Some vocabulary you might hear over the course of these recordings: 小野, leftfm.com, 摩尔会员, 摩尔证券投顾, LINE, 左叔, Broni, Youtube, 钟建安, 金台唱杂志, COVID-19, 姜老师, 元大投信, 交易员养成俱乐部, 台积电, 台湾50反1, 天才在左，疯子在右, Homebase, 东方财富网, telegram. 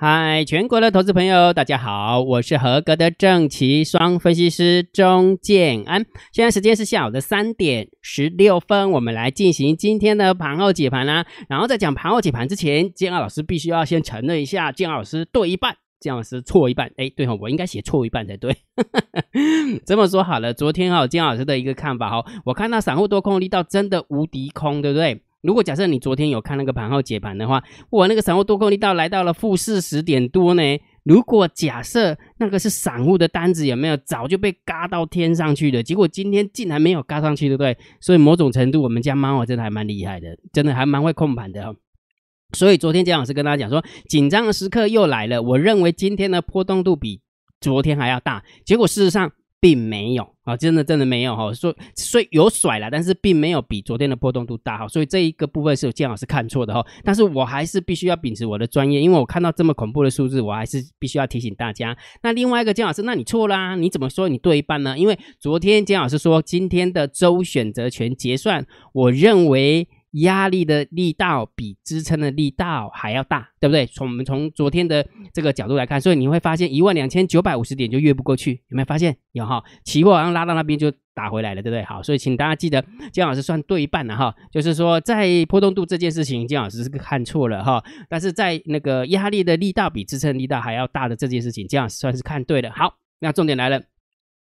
嗨，全国的投资朋友大家好，我是合格的证期双分析师钟建安。现在时间是下午的3点16分，我们来进行今天的盘后解盘啦。然后在讲盘后解盘之前，建安老师必须要先承认一下，建安老师对一半，建安老师错一半。诶，对齁，我应该写错一半才对。这么说好了，昨天齁，建安老师的一个看法齁，我看到散户多空力道真的无敌空，对不对？如果假设你昨天有看那个盘后解盘的话，我那个散户多空力道来到了-40点多呢。如果假设那个是散户的单子，有没有早就被嘎到天上去的？结果今天竟然没有嘎上去，对不对？所以某种程度我们家猫真的还蛮厉害的，真的还蛮会控盘的哦。所以昨天姜老师跟大家讲说，紧张的时刻又来了，我认为今天的波动度比昨天还要大，结果事实上并没有啊，真的没有哈，所以有甩了，但是并没有比昨天的波动度大哈，所以这一个部分是有建老师看错的哈，但是我还是必须要秉持我的专业，因为我看到这么恐怖的数字，我还是必须要提醒大家。那另外一个建老师，那你错啦，你怎么说你对一半呢？因为昨天建老师说今天的周选择权结算，我认为压力的力道比支撑的力道还要大，对不对？我们从昨天的这个角度来看，所以你会发现 12,950 点就越不过去，有没有发现？有哈，期货好像拉到那边就打回来了，对不对？好，所以请大家记得姜老师算对一半了哈，就是说在波动度这件事情姜老师是看错了哈，但是在那个压力的力道比支撑力道还要大的这件事情姜老师算是看对了。好，那重点来了，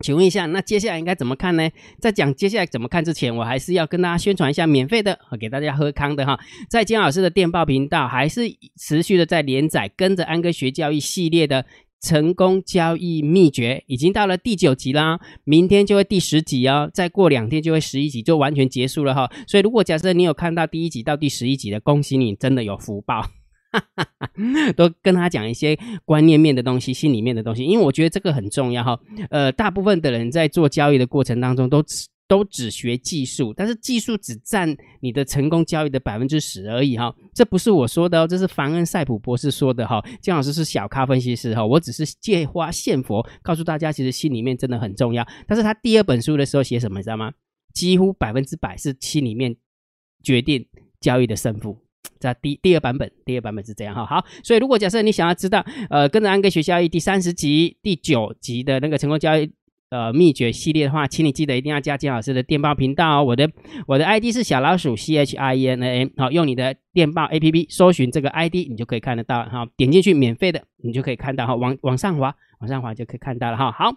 请问一下，那接下来应该怎么看呢？在讲接下来怎么看之前，我还是要跟大家宣传一下免费的给大家喝康的哈，在姜老师的电报频道还是持续的在连载跟着安哥学交易系列的成功交易秘诀，已经到了第9集啦，明天就会第10集哦，再过2天就会11集，就完全结束了哈。所以如果假设你有看到第1集到第11集的，恭喜你，真的有福报。都跟他讲一些观念面的东西，心里面的东西，因为我觉得这个很重要哈。大部分的人在做交易的过程当中都只学技术，但是技术只占你的成功交易的 10% 而已哈。这不是我说的哦，这是凡恩塞普博士说的哈。姜老师是小咖分析师哈，我只是借花献佛，告诉大家其实心里面真的很重要。但是他第2本书的时候写什么，你知道吗？几乎100%是心里面决定交易的胜负。在第二版本是这样哈。好，所以如果假设你想要知道跟着安哥学交易第30集第9集的那个成功交易秘诀系列的话，请你记得一定要加姜老师的电报频道哦。我的 ID 是小老鼠 CHIENAN， 好，用你的电报 APP 搜寻这个 ID， 你就可以看得到哈，点进去免费的你就可以看到哈，往上滑就可以看到了哈。好，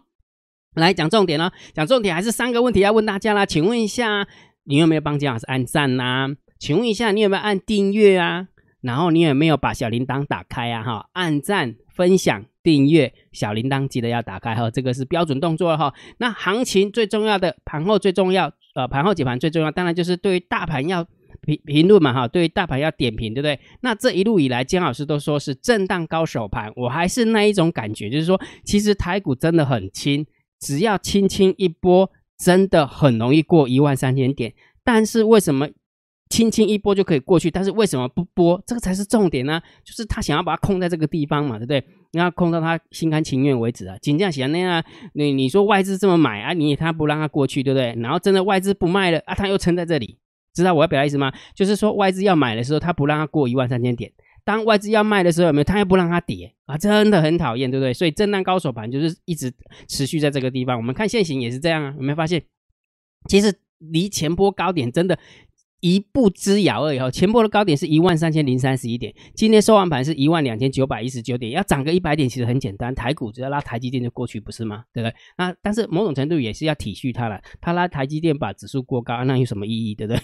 来讲重点了，讲重点还是3个问题要问大家啦。请问一下，你有没有帮姜老师按赞啦？请问一下，你有没有按订阅啊？然后你有没有把小铃铛打开啊？哈，按赞、分享、订阅，小铃铛记得要打开哈，这个是标准动作了哈。那行情最重要的，盘后最重要，盘后解盘最重要，当然就是对于大盘要评论嘛哈，对于大盘要点评，对不对？那这一路以来，姜老师都说是震荡高手盘，我还是那一种感觉，就是说，其实台股真的很轻，只要轻一波，真的很容易过13000点。但是为什么？轻一波就可以过去，但是为什么不拨？这个才是重点啊，就是他想要把它控在这个地方嘛，对不对？你要控到他心甘情愿为止啊。紧张起来那样，你说外资这么买啊，他不让他过去，对不对？然后真的外资不卖了啊，他又撑在这里，知道我要表达意思吗？就是说外资要买的时候，他不让他过13000点；当外资要卖的时候，有没有？他又不让他跌啊，真的很讨厌，对不对？所以震荡高手盘就是一直持续在这个地方。我们看现行也是这样啊，有没有发现？其实离前波高点真的一步之遥而已哦，前波的高点是 13,031 点，今天收完盘是 12,919 点，要涨个100点其实很简单，台股只要拉台积电就过去，不是吗？对不对？那但是某种程度也是要体恤它了，它拉台积电把指数过高，啊，那有什么意义，对不对？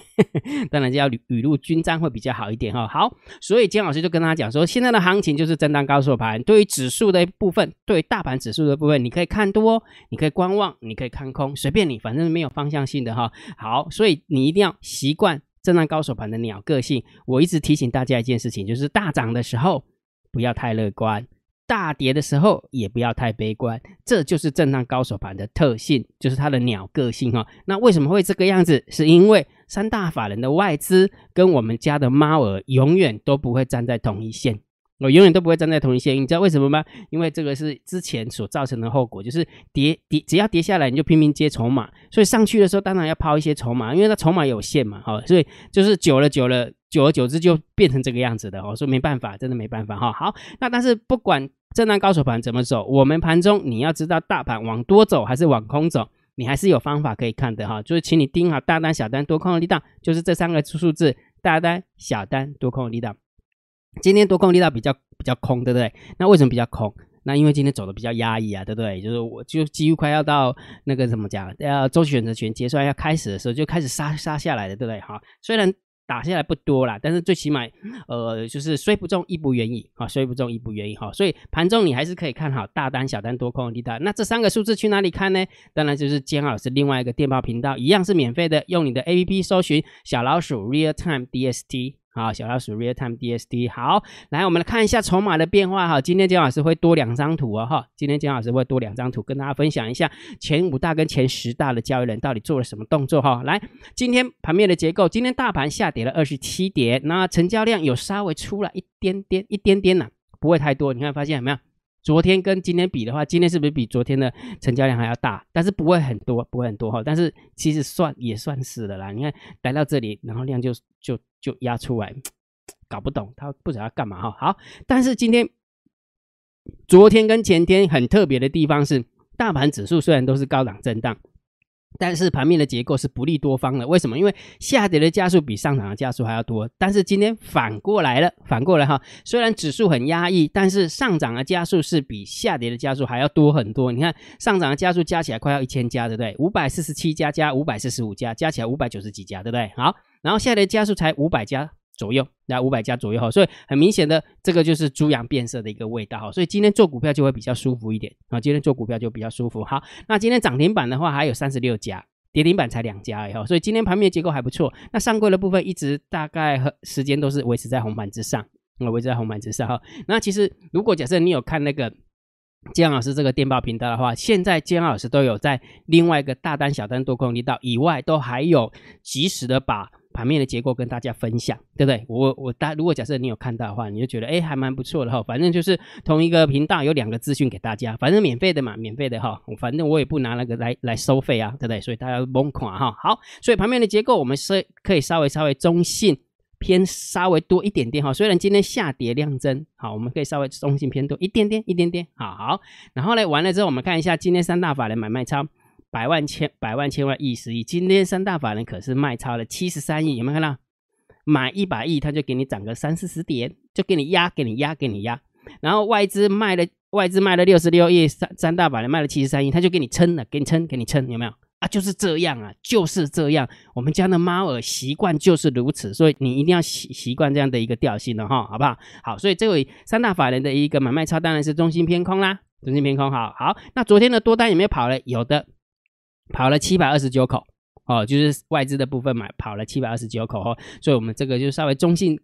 当然就要雨露均沾会比较好一点哦。好，所以姜老师就跟他讲说，现在的行情就是震荡高手盘，对于指数的部分，对于大盘指数的部分，你可以看多，你可以观望，你可以看空，随便你，反正没有方向性的哈。好，所以你一定要习惯震荡高手盘的鸟个性。我一直提醒大家一件事情，就是大涨的时候不要太乐观，大跌的时候也不要太悲观，这就是震荡高手盘的特性，就是它的鸟个性哦。那为什么会这个样子？是因为3大法人的外资跟我们家的猫儿永远都不会站在同一线，我永远都不会站在同一线，你知道为什么吗？因为这个是之前所造成的后果，就是只要跌下来你就拼命接筹码，所以上去的时候当然要抛一些筹码，因为它筹码有限嘛，哦，所以就是久了久而久之就变成这个样子的哦，所以没办法，真的没办法哈。好，那但是不管震荡高手盘怎么走，我们盘中你要知道大盘往多走还是往空走，你还是有方法可以看的哈。就是请你盯好大单、小单、多空的力道，就是这三个数字：大单、小单、多空的力道。今天多空力道比较空，对不对？那为什么比较空？那因为今天走的比较压抑啊，对不对？就是我就几乎快要到那个怎么讲，周选择权结算要开始的时候就开始杀下来的，对不对？好，虽然打下来不多啦，但是最起码就是虽不中亦不远矣啊，虽不中亦不远矣哈。所以盘中你还是可以看好大单、小单、多空的力道。那这三个数字去哪里看呢？当然就是建安老师另外一个电报频道，一样是免费的，用你的 APP 搜寻小老鼠 Real-Time DST。好，小老鼠 Real-Time DST。 好，来我们来看一下筹码的变化哈。今天建安老师会多两张图哦，今天建安老师会多两张图跟大家分享一下前五大跟前十大的交易人到底做了什么动作哈。来，今天盘面的结构，今天大盘下跌了27点，那成交量有稍微出来一点点啦，不会太多。你看发现有没有？昨天跟今天比的话，今天是不是比昨天的成交量还要大？但是不会很多，不会很多哈。但是其实也算是的啦。你看来到这里，然后量就压出来，搞不懂他不知道要干嘛哈。好，但是今天、昨天跟前天很特别的地方是，大盘指数虽然都是高档震荡，但是盘面的结构是不利多方的。为什么？因为下跌的家数比上涨的家数还要多，但是今天反过来哈，虽然指数很压抑，但是上涨的家数是比下跌的家数还要多很多。你看上涨的家数加起来快要1000家，对不对？547家加545家，加起来590几家，对不对？好，然后下跌的家数才500家左右，那500家左右哈，所以很明显的这个就是猪羊变色的一个味道哈，所以今天做股票就会比较舒服一点啊，今天做股票就比较舒服。好，那今天涨停板的话还有36家，跌停板才2家而已哈，所以今天盘面结构还不错。那上柜的部分一直大概和时间都是维持在红盘之上，维持在红盘之上哈。那其实如果假设你有看那个建安老师这个电报频道的话，现在建安老师都有在另外一个大单、小单、多空力道以外，都还有及时的把盘面的结构跟大家分享，对不对？如果假设你有看到的话，你就觉得哎，还蛮不错的哈。反正就是同一个频道有两个资讯给大家，反正免费的嘛，免费的哈。反正我也不拿那个来收费啊，对不对？所以大家甭看哈。好，所以盘面的结构我们是可以稍微中性偏稍微多一点点哈。虽然今天下跌量增，好，我们可以稍微中性偏多一点点。好，然后呢，完了之后我们看一下今天三大法人买卖超。百万千万亿十亿，今天三大法人可是卖超了73亿，有没有看到？买100亿他就给你涨个30-40点，就给你压给你压。然后外资卖了66亿，三大法人卖了73亿，他就给你撑了，给你撑，有没有啊？就是这样，我们家的猫儿习惯就是如此，所以你一定要习惯这样的一个调性了哈，好不好？好，所以这位三大法人的一个买卖超当然是中心偏空啦，中心偏空。好，那昨天的多单有没有跑了？有的，跑了729口哦，就是外资的部分嘛，跑了729口哦，所以我们这个就稍微中性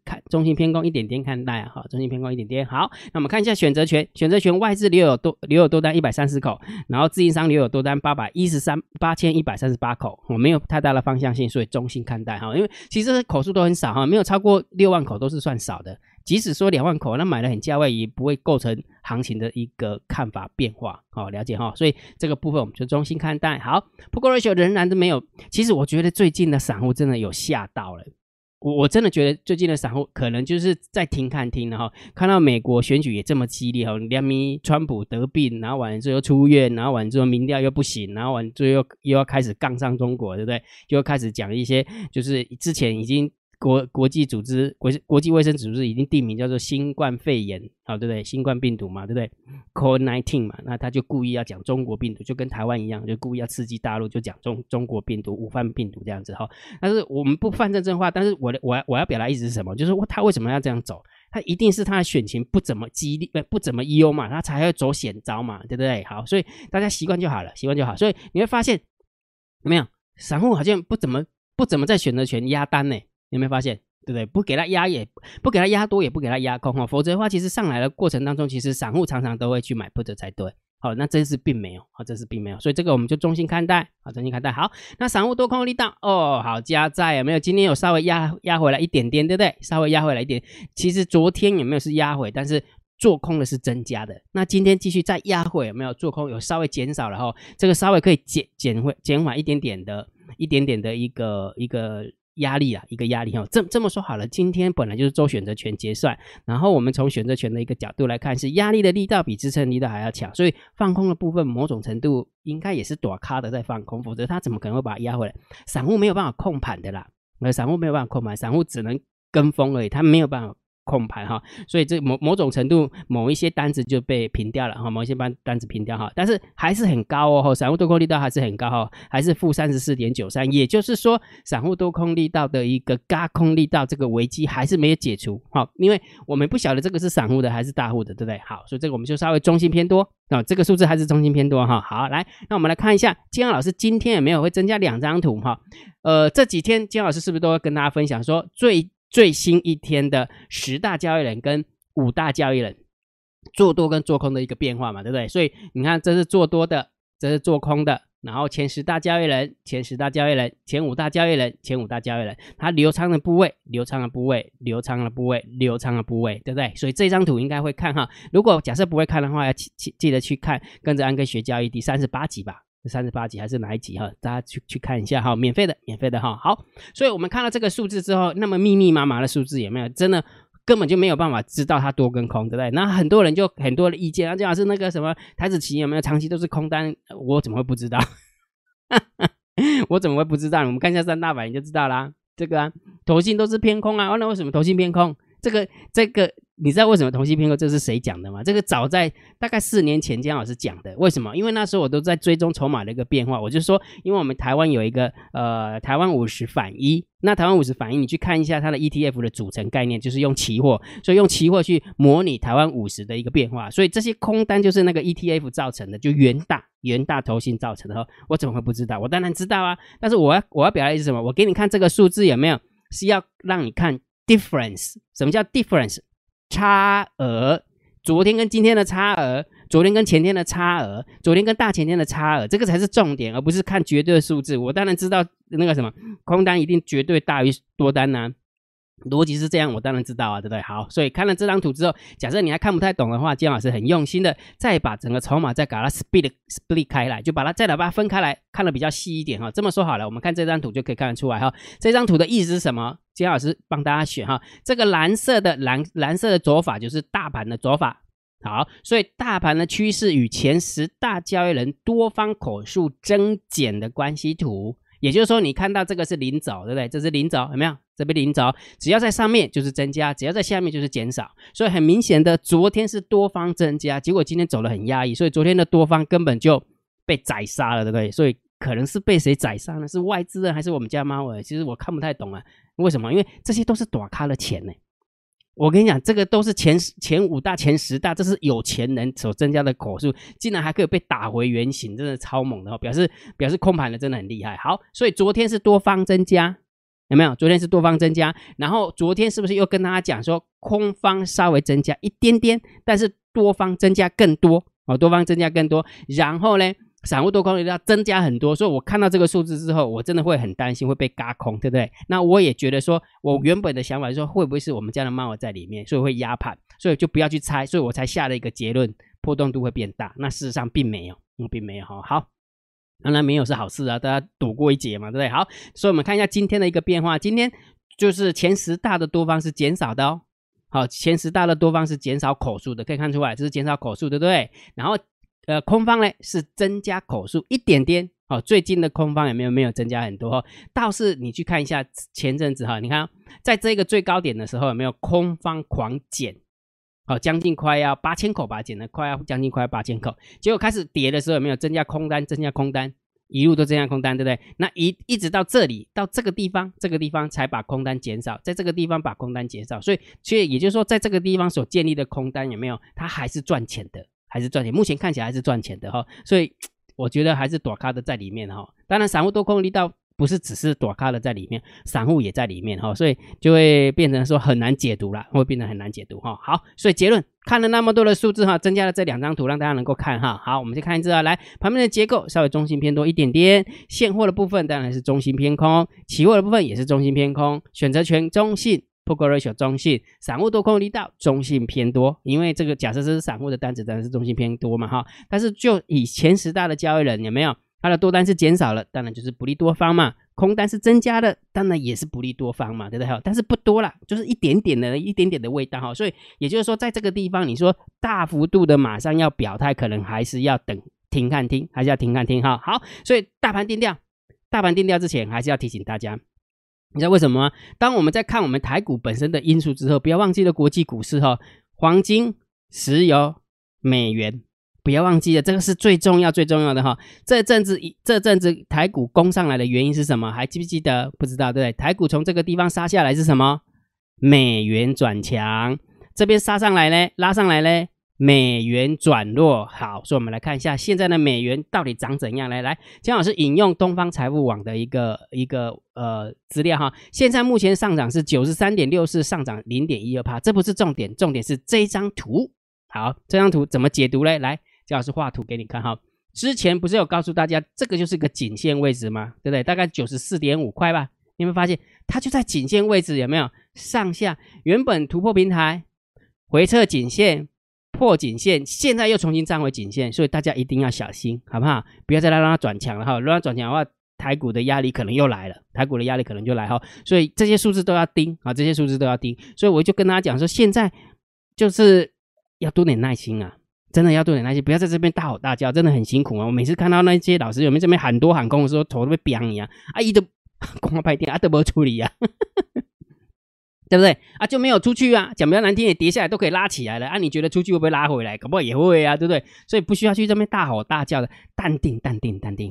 偏空一点点看待哈，中性偏空一点点。好，那我们看一下选择权外资留有多单130口，然后自营商留有多单813838口，我没有太大的方向性，所以中性看待哈，因为其实口数都很少哈，没有超过6万口都是算少的。即使说2万口，那买的很价位也不会构成行情的一个看法变化哦，了解哈。所以这个部分我们就中性看待。好，不过 ratio 仍然都没有。其实我觉得最近的散户真的有吓到了，我真的觉得最近的散户可能就是在听看听了哈。看到美国选举也这么激烈哈，两名川普得病，然后完了之后出院，然后完了之后民调又不行，然后完了之后又要开始杠上中国，对不对？又开始讲一些就是之前已经。国际组织国际卫生组织已经定名叫做新冠肺炎，好，对不对？新冠病毒嘛，对不对？ COVID-19 嘛，那他就故意要讲中国病毒，就跟台湾一样，就故意要刺激大陆，就讲中国病毒、武汉病毒这样子哈。但是我们不泛政治化，但是我要表达意思是什么？就是他为什么要这样走？他一定是他的选情不怎么激烈，不怎么优嘛，他才会走险招嘛，对不对？好，所以大家习惯就好。所以你会发现，有没有散户好像不怎么在选择权压单呢？有没有发现，对不对？不给他压，也不给他压多，也不给他压空哈，否则的话，其实上来的过程当中，其实散户常常都会去买 put 才对。好，那这次并没有，好，这次并没有，所以这个我们就中性看待，好，中性看待。好，那散户多空力道哦，好加在有没有？今天有稍微压回来一点点，对不对？稍微压回来一点，其实昨天有没有是压回，但是做空的是增加的。那今天继续再压回，有没有？做空有稍微减少了哈，这个稍微可以减缓一点点的一个压力啊，一个压力哦。这么说好了，今天本来就是周选择权结算，然后我们从选择权的一个角度来看，是压力的力道比支撑力道还要强，所以放空的部分某种程度应该也是短咖的在放空，否则他怎么可能会把它压回来？散户没有办法控盘的啦，散户没有办法控盘，散户只能跟风而已，他没有办法控盘哈，所以这某种程度某一些单子就被平掉了哈，某一些单子平掉哈，但是还是很高哦，散户多空力道还是很高哈，还是负 34.93， 也就是说散户多空力道的一个轧空力道这个危机还是没有解除哈，因为我们不晓得这个是散户的还是大户的，对不对？好，所以这个我们就稍微中性偏多啊，这个数字还是中性偏多哈。好，来，那我们来看一下金老师今天有没有会增加两张图哈，这几天金老师是不是都会跟大家分享说最新一天的10大交易人跟5大交易人做多跟做空的一个变化嘛，对不对？所以你看，这是做多的，这是做空的，然后前10大交易人、前10大交易人、前5大交易人、前5大交易人，他留仓的部位、留仓的部位、留仓的部位、留仓的部位，对不对？所以这张图应该会看哈，如果假设不会看的话，要记得去看，跟着安哥学交易第38集吧。38集还是哪一集哈？大家去看一下哈，免费的哈。好，所以我们看到这个数字之后，那么密密麻麻的数字有没有？真的根本就没有办法知道它多跟空，对不对？那很多人就很多的意见，就好像是那个什么台子期有没有长期都是空单，我怎么会不知道？我怎么会不知道？我们看一下3大板你就知道啦。这个啊，投信都是偏空啊，那为什么投信偏空？这个你知道为什么投信偏空？这是谁讲的吗？这个早在大概4年前姜老师讲的。为什么？因为那时候我都在追踪筹码的一个变化，我就说因为我们台湾有一个台湾50反1，那台湾50反1你去看一下它的 ETF 的组成概念，就是用期货，所以用期货去模拟台湾50的一个变化，所以这些空单就是那个 ETF 造成的，就元大投信造成的。我怎么会不知道？我当然知道啊，但是我要表达的是什么？我给你看这个数字有没有，是要让你看difference。 什么叫 difference？ 差额，昨天跟今天的差额，昨天跟前天的差额，昨天跟大前天的差额，这个才是重点，而不是看绝对的数字。我当然知道那个什么空单一定绝对大于多单啊，逻辑是这样，我当然知道啊，对不对？好，所以看了这张图之后，假设你还看不太懂的话，姜老师很用心的再把整个筹码再给它 split 开来，就把它分开来看得比较细一点哈。这么说好了，我们看这张图就可以看得出来哈。这张图的意思是什么？姜老师帮大家选哈，这个蓝色的走法就是大盘的走法。好，所以大盘的趋势与前10大交易人多方口数增减的关系图。也就是说你看到这个是零轴，对不对？这是零轴，有没有？这边零轴，只要在上面就是增加，只要在下面就是减少，所以很明显的昨天是多方增加，结果今天走得很压抑，所以昨天的多方根本就被宰杀了，对不对？所以可能是被谁宰杀呢？是外资人还是我们家猫儿？其实我看不太懂啊，为什么？因为这些都是短咖的钱呢、欸。我跟你讲，这个都是前5大、前10大，这是有钱人所增加的口数，竟然还可以被打回原形，真的超猛的、哦、表示空盘的真的很厉害。好，所以昨天是多方增加，有没有？昨天是多方增加，然后昨天是不是又跟大家讲说空方稍微增加一点点，但是多方增加更多哦，多方增加更多，然后呢？散户多空力道增加很多，所以我看到这个数字之后，我真的会很担心会被轧空，对不对？那我也觉得说，我原本的想法是说，会不会是我们家的猫儿在里面，所以会压盘，所以就不要去猜，所以我才下了一个结论，波动度会变大。那事实上并没有，并没有。好，当然没有是好事啊，大家躲过一劫嘛，对不对？好，所以我们看一下今天的一个变化，今天就是前10大的多方是减少的哦。好，前10大的多方是减少口数的，可以看出来这是减少口数，对不对？然后空方呢是增加口数一点点，哦，最近的空方也没有增加很多、哦、倒是你去看一下前阵子哈、哦，你看、哦、在这个最高点的时候有没有空方狂减，哦，将近快要8000口吧，减了快要将近快要8000口，结果开始跌的时候有没有增加空单，一路都增加空单，对不对？那一直到这里，到这个地方，才把空单减少，在这个地方把空单减少，所以也就是说在这个地方所建立的空单有没有，它还是赚钱的。目前看起来还是赚钱的哈、哦，所以我觉得还是短咖的在里面哈、哦。当然，散户多空力道不是只是短咖的在里面，散户也在里面哈、哦，所以就会变成说很难解读啦，会变成很难解读哈、哦。好，所以结论看了那么多的数字哈，增加了这两张图让大家能够看哈。好，我们先看一次啊，来旁边的结构稍微中心偏多一点点，现货的部分当然是中心偏空，期货的部分也是中心偏空，选择权中性。Put ratio 中性，散户多空力道中性偏多，因为这个假设是散户的单子当然是中性偏多嘛哈，但是就以前10大的交易人有没有它的多单是减少了，当然就是不利多方嘛，空单是增加的，当然也是不利多方嘛，对不对？但是不多啦，就是一点点的味道哈。所以也就是说，在这个地方，你说大幅度的马上要表态，可能还是要等停看听，还是要停看听哈。好，所以大盘定调，大盘定调之前，还是要提醒大家。你知道为什么吗？当我们在看我们台股本身的因素之后，不要忘记了国际股市哈，黄金、石油、美元，不要忘记了，这个是最重要的哈。这阵子台股攻上来的原因是什么？还记不记得？不知道对不对？台股从这个地方杀下来是什么？美元转强，这边杀上来呢，拉上来呢，美元转弱。好，所以我们来看一下现在的美元到底长怎样。来，江老师引用东方财富网的一个资料哈，现在目前上涨是 93.64%， 上涨 0.12%， 这不是重点，重点是这张图。好，这张图怎么解读呢？来，江老师画图给你看哈。之前不是有告诉大家这个就是个颈线位置吗？对不对？大概 94.5 块吧，你们发现它就在颈线位置，有没有？上下原本突破平台，回撤颈线，破颈线，现在又重新站回颈线，所以大家一定要小心，好不好？不要再让它转强了哈，让它转强的话，台股的压力可能又来了，台股的压力可能就来哈，所以这些数字都要盯啊，这些数字都要盯。所以我就跟大家讲说，现在就是要多点耐心啊，真的要多点耐心，不要在这边大吼大叫，真的很辛苦啊。我每次看到那些老师有没有这边喊多喊空的时候，头都被飙你啊，啊，一都光拍电啊，都没处理啊。对不对啊？就没有出去啊，讲比较难听也跌下来都可以拉起来了啊！你觉得出去会不会拉回来？搞不好也会啊，对不对？所以不需要去这边大吼大叫的，淡定，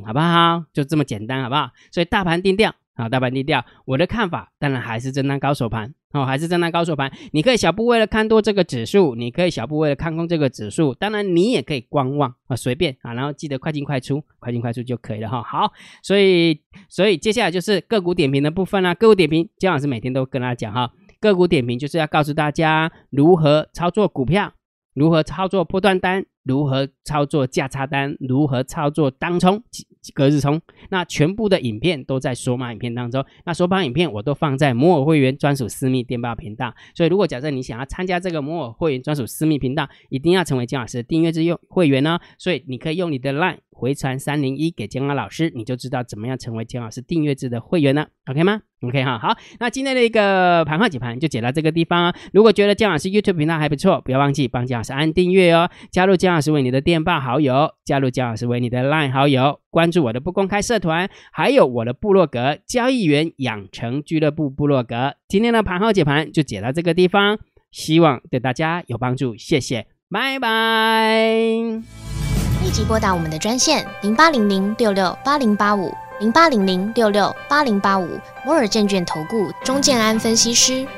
好不好？就这么简单，好不好？所以大盘定调啊，大盘定调，我的看法当然还是震荡高手盘哦，还是震荡高手盘。你可以小部位的看多这个指数，你可以小部位的看空这个指数，当然你也可以观望啊，随便啊，然后记得快进快出，快进快出就可以了哈。好，所以接下来就是个股点评的部分啦，个股点评，姜老师每天都跟大家讲哈。个股点评就是要告诉大家如何操作股票，如何操作波段单，如何操作价差单，如何操作当冲、隔日冲。那全部的影片都在索马影片当中，那索马影片我都放在摩尔会员专属私密电报频道，所以如果假设你想要参加这个摩尔会员专属私密频道，一定要成为姜老师的订阅制会员哦。所以你可以用你的 LINE 回传301给姜老师，你就知道怎么样成为姜老师订阅制的会员了 ，OK 吗？OK 哈，好，那今天的一个盘后解盘就解到这个地方哦。如果觉得姜老师 YouTube 频道还不错，不要忘记帮姜老师按订阅哦，加入姜老师为你的电报好友，加入姜老师为你的 LINE 好友，关注我的不公开社团，还有我的部落格交易员养成俱乐部部落格。今天的盘后解盘就解到这个地方，希望对大家有帮助，谢谢，拜拜。立即拨打我们的专线0800668085。0800668085，摩尔证券投顾钟建安分析师。